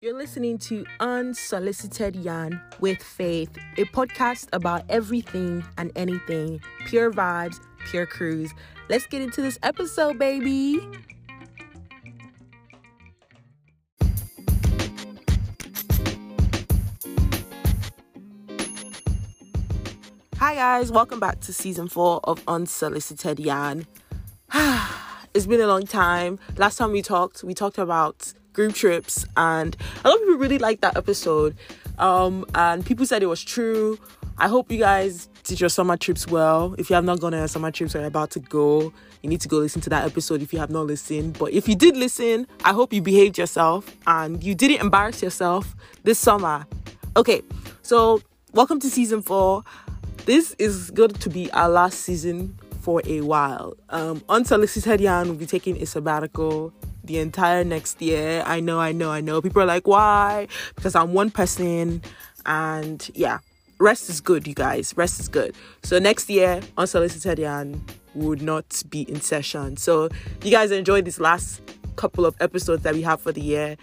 You're listening to Unsolicited Yarn with Faith, a podcast about everything and anything, pure vibes, pure cruise. Let's get into this episode, baby. Hi guys, welcome back to season 4 of Unsolicited Yarn. It's been a long time. Last time we talked about group trips, and a lot of people really liked that episode, and people said it was true. I hope you guys did your summer trips well. If you have not gone on your summer trips or you're about to go, you need to go listen to that episode if you have not listened. But if you did listen, I hope you behaved yourself and you didn't embarrass yourself this summer. Okay, so welcome to season 4. This is going to be our last season for a while. Unsolicited Yarn will be taking a sabbatical the entire next year. I know. People are like, why? Because I'm one person, and yeah, rest is good, you guys. Rest is good. So next year, Unsolicited Yarn would not be in session. So you guys enjoy this last couple of episodes that we have for the year.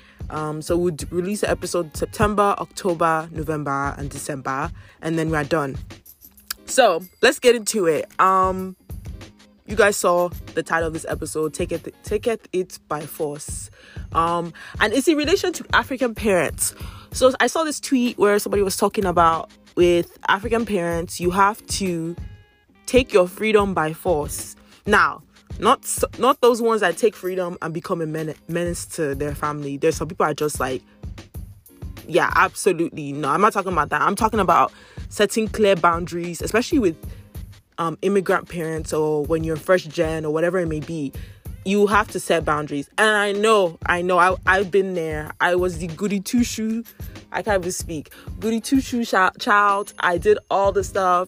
So we'll release an episode September, October, November, and December, and then we're done. So let's get into it. You guys saw the title of this episode, Take It by Force. And it's in relation to African parents. So I saw this tweet where somebody was talking about, with African parents, you have to take your freedom by force. Now, not those ones that take freedom and become a menace to their family. There's some people are just like, yeah, absolutely. No, I'm not talking about that. I'm talking about setting clear boundaries, especially with immigrant parents, or when you're first gen or whatever it may be. You have to set boundaries. And I know, I've been there. I was the goody two-shoe. I can't even speak. Goody two-shoe child. I did all the stuff.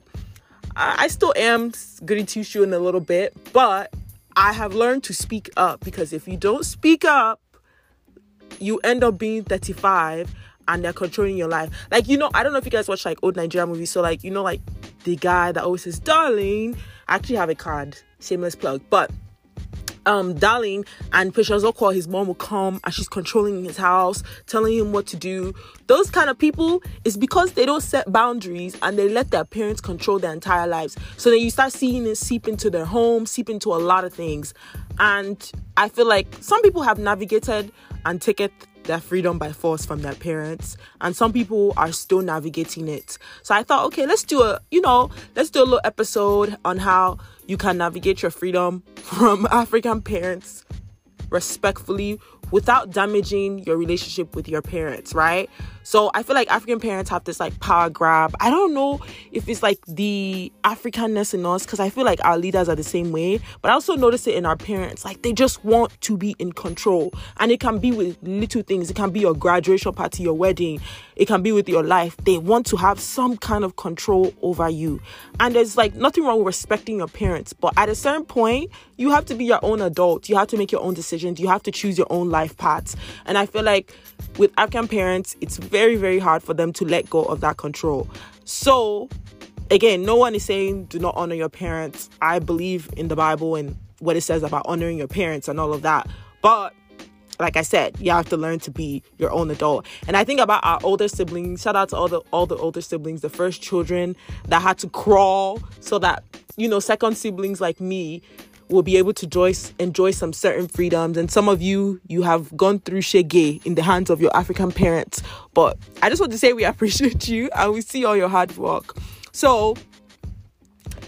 I still am goody two-shoe in a little bit, but I have learned to speak up, because if you don't speak up, you end up being 35 and they're controlling your life. Like, I don't know if you guys watch like old Nigerian movies. So like, the guy that always says darling, I actually have a card, shameless plug, but darling, and Precious Okwa, his mom will come and she's controlling his house, telling him what to do. Those kind of people, is because they don't set boundaries and they let their parents control their entire lives. So then you start seeing it seep into their home, seep into a lot of things. And I feel like some people have navigated and taken their freedom by force from their parents, and some people are still navigating it. So I thought, okay, let's do a little episode on how you can navigate your freedom from African parents respectfully without damaging your relationship with your parents, right? So I feel like African parents have this like power grab. I don't know if it's like the Africanness in us, because I feel like our leaders are the same way, but I also notice it in our parents. Like, they just want to be in control, and it can be with little things. It can be your graduation party, your wedding. It can be with your life. They want to have some kind of control over you, and there's like nothing wrong with respecting your parents, but at a certain point, you have to be your own adult. You have to make your own decisions. You have to choose your own life paths. And I feel like with African parents, it's very, very hard for them to let go of that control. So again, no one is saying do not honor your parents. I believe in the Bible and what it says about honoring your parents and all of that. But like I said, you have to learn to be your own adult. And I think about our older siblings. Shout out to all the older siblings, the first children that had to crawl so that, second siblings like me will be able to enjoy some certain freedoms. And some of you have gone through shege in the hands of your African parents. But I just want to say we appreciate you and we see all your hard work. So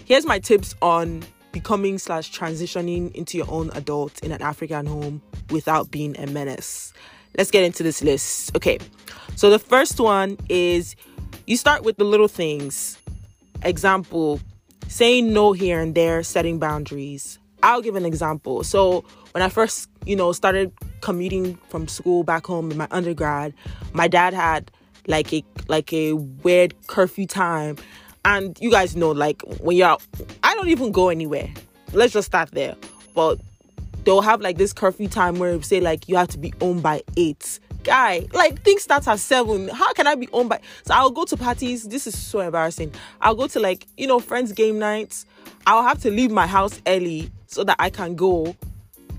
here's my tips on becoming / transitioning into your own adult in an African home without being a menace. Let's get into this list. Okay, so the first one is you start with the little things. Example, saying no here and there, setting boundaries. I'll give an example. So when I first, started commuting from school back home in my undergrad, my dad had like a weird curfew time. And you guys know, like, when you're out, I don't even go anywhere. Let's just start there. But they'll have like this curfew time where say like you have to be home by 8. Guy, like, things start at 7. How can I be home by? So I'll go to parties. This is so embarrassing. I'll go to like, friends' game nights. I'll have to leave my house early so that I can go,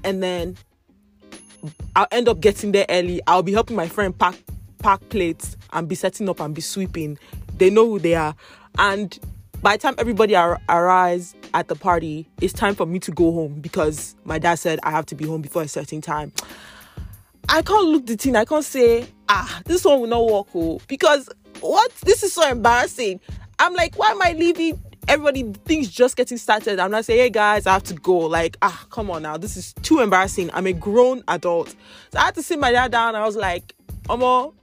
and then I'll end up getting there early. I'll be helping my friend pack pack plates and be setting up and be sweeping. They know who they are. And by the time everybody arrives at the party, it's time for me to go home because my dad said I have to be home before a certain time. I can't look the thing. I can't say, this one will not work. Oh, because what? This is so embarrassing. I'm like, why am I leaving? Everybody, things just getting started. I'm not saying, hey guys, I have to go. Like, come on now. This is too embarrassing. I'm a grown adult. So I had to sit my dad down. I was like, Omo,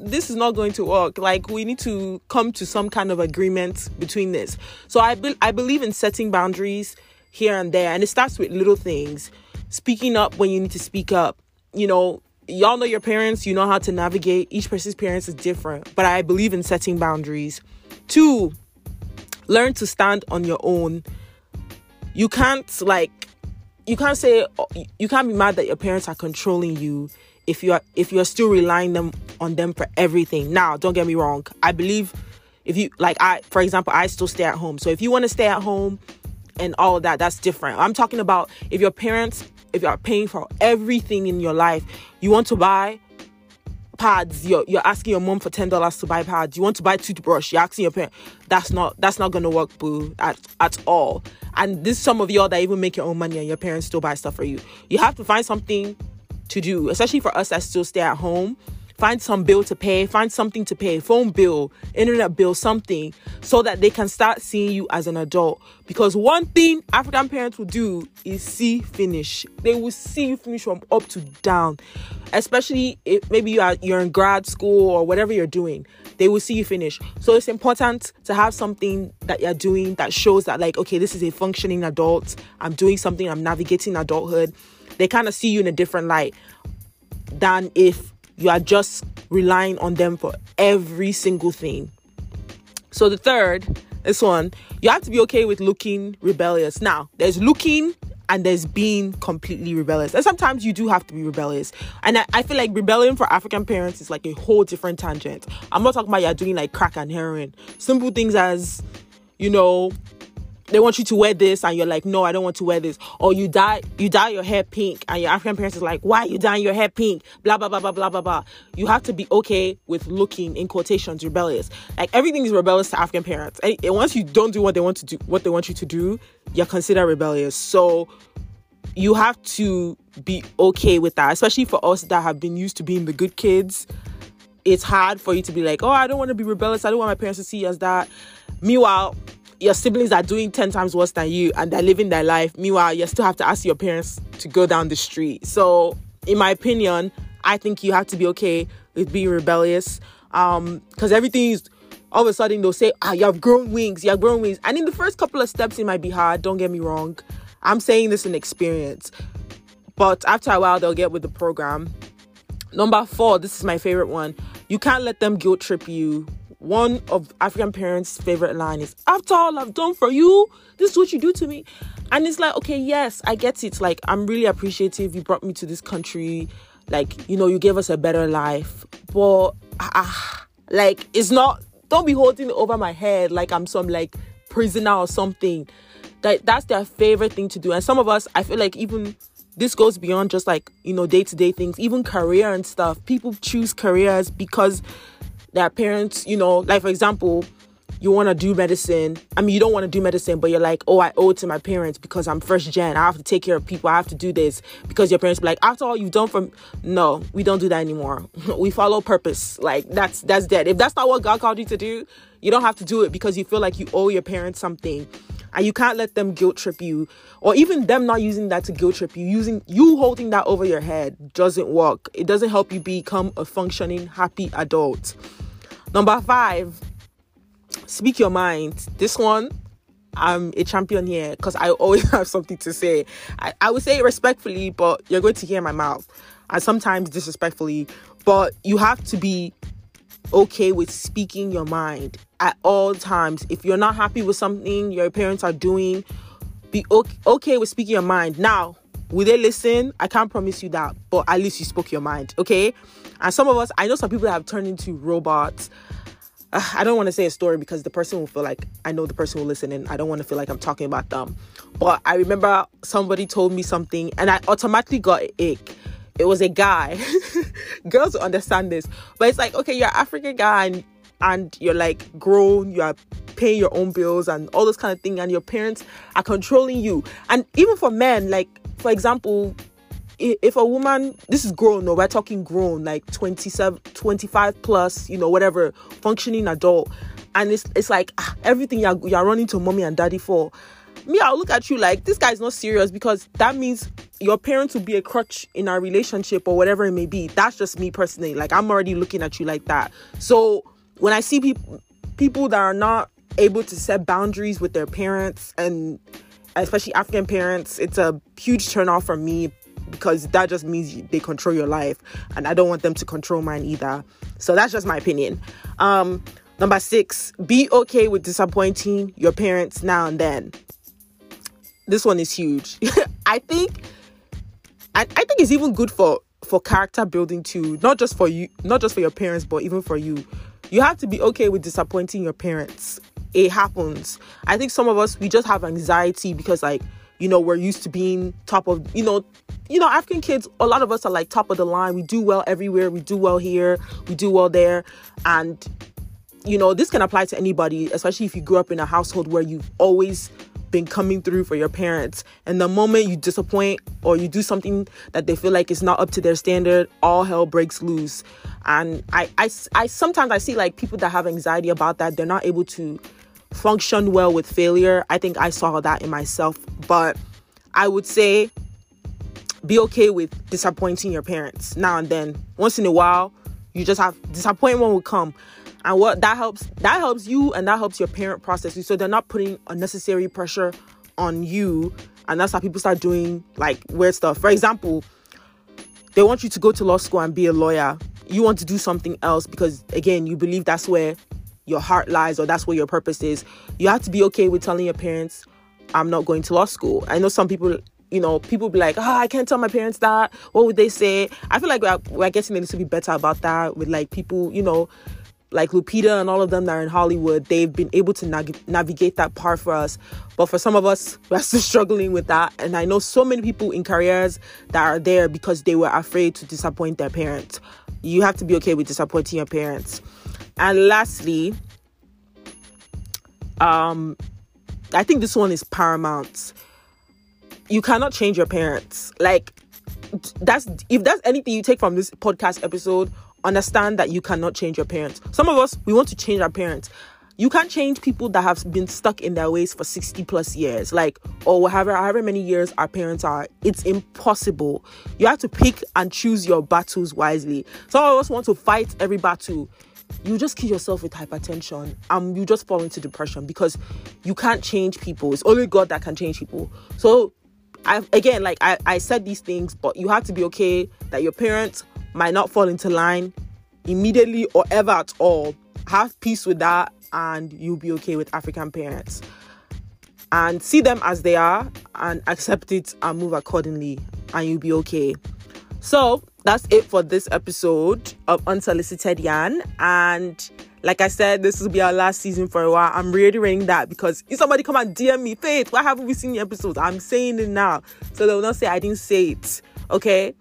this is not going to work. Like, we need to come to some kind of agreement between this. So I believe in setting boundaries here and there. And it starts with little things. Speaking up when you need to speak up. You know, y'all know your parents. You know how to navigate. Each person's parents is different. But I believe in setting boundaries. 2, learn to stand on your own. You can't be mad that your parents are controlling you if you're still relying on them for everything. Now, don't get me wrong. I believe I still stay at home. So if you want to stay at home and all that, that's different. I'm talking about if you are paying for everything in your life. You want to buy pads, you're asking your mom for $10 to buy pads. You want to buy toothbrush, you're asking your parent. That's not gonna work, boo, at all. And this, some of y'all that even make your own money and your parents still buy stuff for you. You have to find something to do, especially for us that still stay at home. Find some bill to pay, find something to pay, phone bill, internet bill, something, so that they can start seeing you as an adult. Because one thing African parents will do is see finish. They will see you finish from up to down, especially if maybe you're in grad school or whatever you're doing. They will see you finish. So it's important to have something that you're doing that shows that, like, okay, this is a functioning adult. I'm doing something. I'm navigating adulthood. They kind of see you in a different light than if you are just relying on them for every single thing. So the third, this one, you have to be okay with looking rebellious. Now, there's looking and there's being completely rebellious. And sometimes you do have to be rebellious. And I feel like rebellion for African parents is like a whole different tangent. I'm not talking about you're doing like crack and heroin. Simple things as, you know, they want you to wear this and you're like, no, I don't want to wear this. Or you dye your hair pink and your African parents is like, why are you dyeing your hair pink? Blah, blah, blah, blah, blah, blah, blah. You have to be okay with looking, in quotations, rebellious. Like, everything is rebellious to African parents. And once you don't do what they want you to do, you're considered rebellious. So you have to be okay with that, especially for us that have been used to being the good kids. It's hard for you to be like, oh, I don't want to be rebellious. I don't want my parents to see us that. Meanwhile, your siblings are doing 10 times worse than you and they're living their life. Meanwhile, you still have to ask your parents to go down the street. So, in my opinion, I think you have to be okay with being rebellious. Because everything is, all of a sudden, they'll say, you have grown wings, you have grown wings. And in the first couple of steps, it might be hard. Don't get me wrong. I'm saying this in experience. But after a while, they'll get with the program. Number 4, this is my favorite one. You can't let them guilt trip you. One of African parents' favorite line is, after all I've done for you, this is what you do to me. And it's like, okay, yes, I get it. Like, I'm really appreciative. You brought me to this country. Like, you know, you gave us a better life. But, like, it's not, don't be holding it over my head like I'm some, like, prisoner or something. That's their favorite thing to do. And some of us, I feel like even this goes beyond just, like, you know, day-to-day things. Even career and stuff. People choose careers because their parents, you know, like, for example, you want to do medicine. I mean, you don't want to do medicine, but you're like, oh, I owe it to my parents because I'm first gen. I have to take care of people. I have to do this. Because your parents be like, after all you've done for me. No, we don't do that anymore. We follow purpose. Like, that's dead. If that's not what God called you to do, you don't have to do it because you feel like you owe your parents something. And you can't let them guilt trip you, or even them not using that to guilt trip you. Using you holding that over your head doesn't work. It doesn't help you become a functioning, happy adult. Number 5, speak your mind. This one, I'm a champion here because I always have something to say. I would say it respectfully, but you're going to hear my mouth. And sometimes disrespectfully. But you have to be okay with speaking your mind at all times. If you're not happy with something your parents are doing, be okay with speaking your mind. Now, will they listen? I can't promise you that, but at least you spoke your mind, okay? And some of us, I know some people have turned into robots. I don't want to say a story because the person will feel like, I know the person will listen and I don't want to feel like I'm talking about them. But I remember somebody told me something and I automatically got an ache it was a guy. Girls will understand this. But it's like, okay, you're an African guy and you're like grown, you are paying your own bills and all those kind of things, and your parents are controlling you. And even for men, like, for example, if a woman, this is grown, no, we're talking grown, like 27, 25 plus, you know, whatever, functioning adult. And it's like, everything you're running to mommy and daddy for. Me, I'll look at you like, this guy's not serious, because that means your parents will be a crutch in our relationship or whatever it may be. That's just me personally. Like, I'm already looking at you like that. So when I see people that are not able to set boundaries with their parents, and especially African parents, it's a huge turnoff for me, because that just means they control your life, and I don't want them to control mine either. So that's just my opinion. Number 6, be okay with disappointing your parents now and then. This one is huge. I think it's even good for character building too, not just for your parents, but even for you. You have to be okay with disappointing your parents. It happens. I think some of us, we just have anxiety because, like, you know, we're used to being top of, you know, African kids, a lot of us are like top of the line. We do well everywhere. We do well here. We do well there. And, you know, this can apply to anybody, especially if you grew up in a household where you've always been coming through for your parents. And the moment you disappoint or you do something that they feel like is not up to their standard, all hell breaks loose. And I sometimes I see like people that have anxiety about that. They're not able to function well with failure. I think I saw that in myself. But I would say be okay with disappointing your parents now and then. Once in a while, you just have disappointment will come, and what that helps you, and that helps your parent process you, so they're not putting unnecessary pressure on you. And that's how people start doing like weird stuff. For example, they want you to go to law school and be a lawyer. You want to do something else because, again, you believe that's where your heart lies, or that's where your purpose is. You have to be okay with telling your parents, I'm not going to law school. I know some people, you know, people be like, I can't tell my parents that. What would they say? I feel like we're getting a little bit better about that with like people, you know, like Lupita and all of them that are in Hollywood. They've been able to navigate that part for us. But for some of us, we're still struggling with that. And I know so many people in careers that are there because they were afraid to disappoint their parents. You have to be okay with disappointing your parents. And lastly, I think this one is paramount. You cannot change your parents. Like, if that's anything you take from this podcast episode, understand that you cannot change your parents. Some of us, we want to change our parents. You can't change people that have been stuck in their ways for 60 plus years, like, or however many years our parents are. It's impossible. You have to pick and choose your battles wisely. Some of us want to fight every battle. You just kill yourself with hypertension and you just fall into depression because you can't change people. It's only God that can change people. So I said these things, but you have to be okay that your parents might not fall into line immediately or ever at all. Have peace with that, and you'll be okay with African parents. And see them as they are and accept it and move accordingly, and you'll be okay. So that's it for this episode of Unsolicited Yarn. And like I said, this will be our last season for a while. I'm reiterating that because if somebody come and DM me, Faith, why haven't we seen the episodes? I'm saying it now, so they will not say I didn't say it, okay?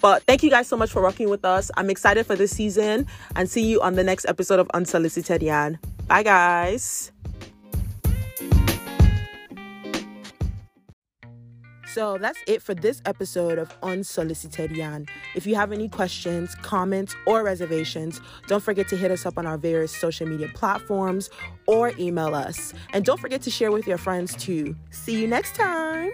But thank you guys so much for rocking with us. I'm excited for this season, and see you on the next episode of Unsolicited Yarn. Bye, guys. So that's it for this episode of Unsolicited Yarn. If you have any questions, comments, or reservations, don't forget to hit us up on our various social media platforms or email us. And don't forget to share with your friends too. See you next time.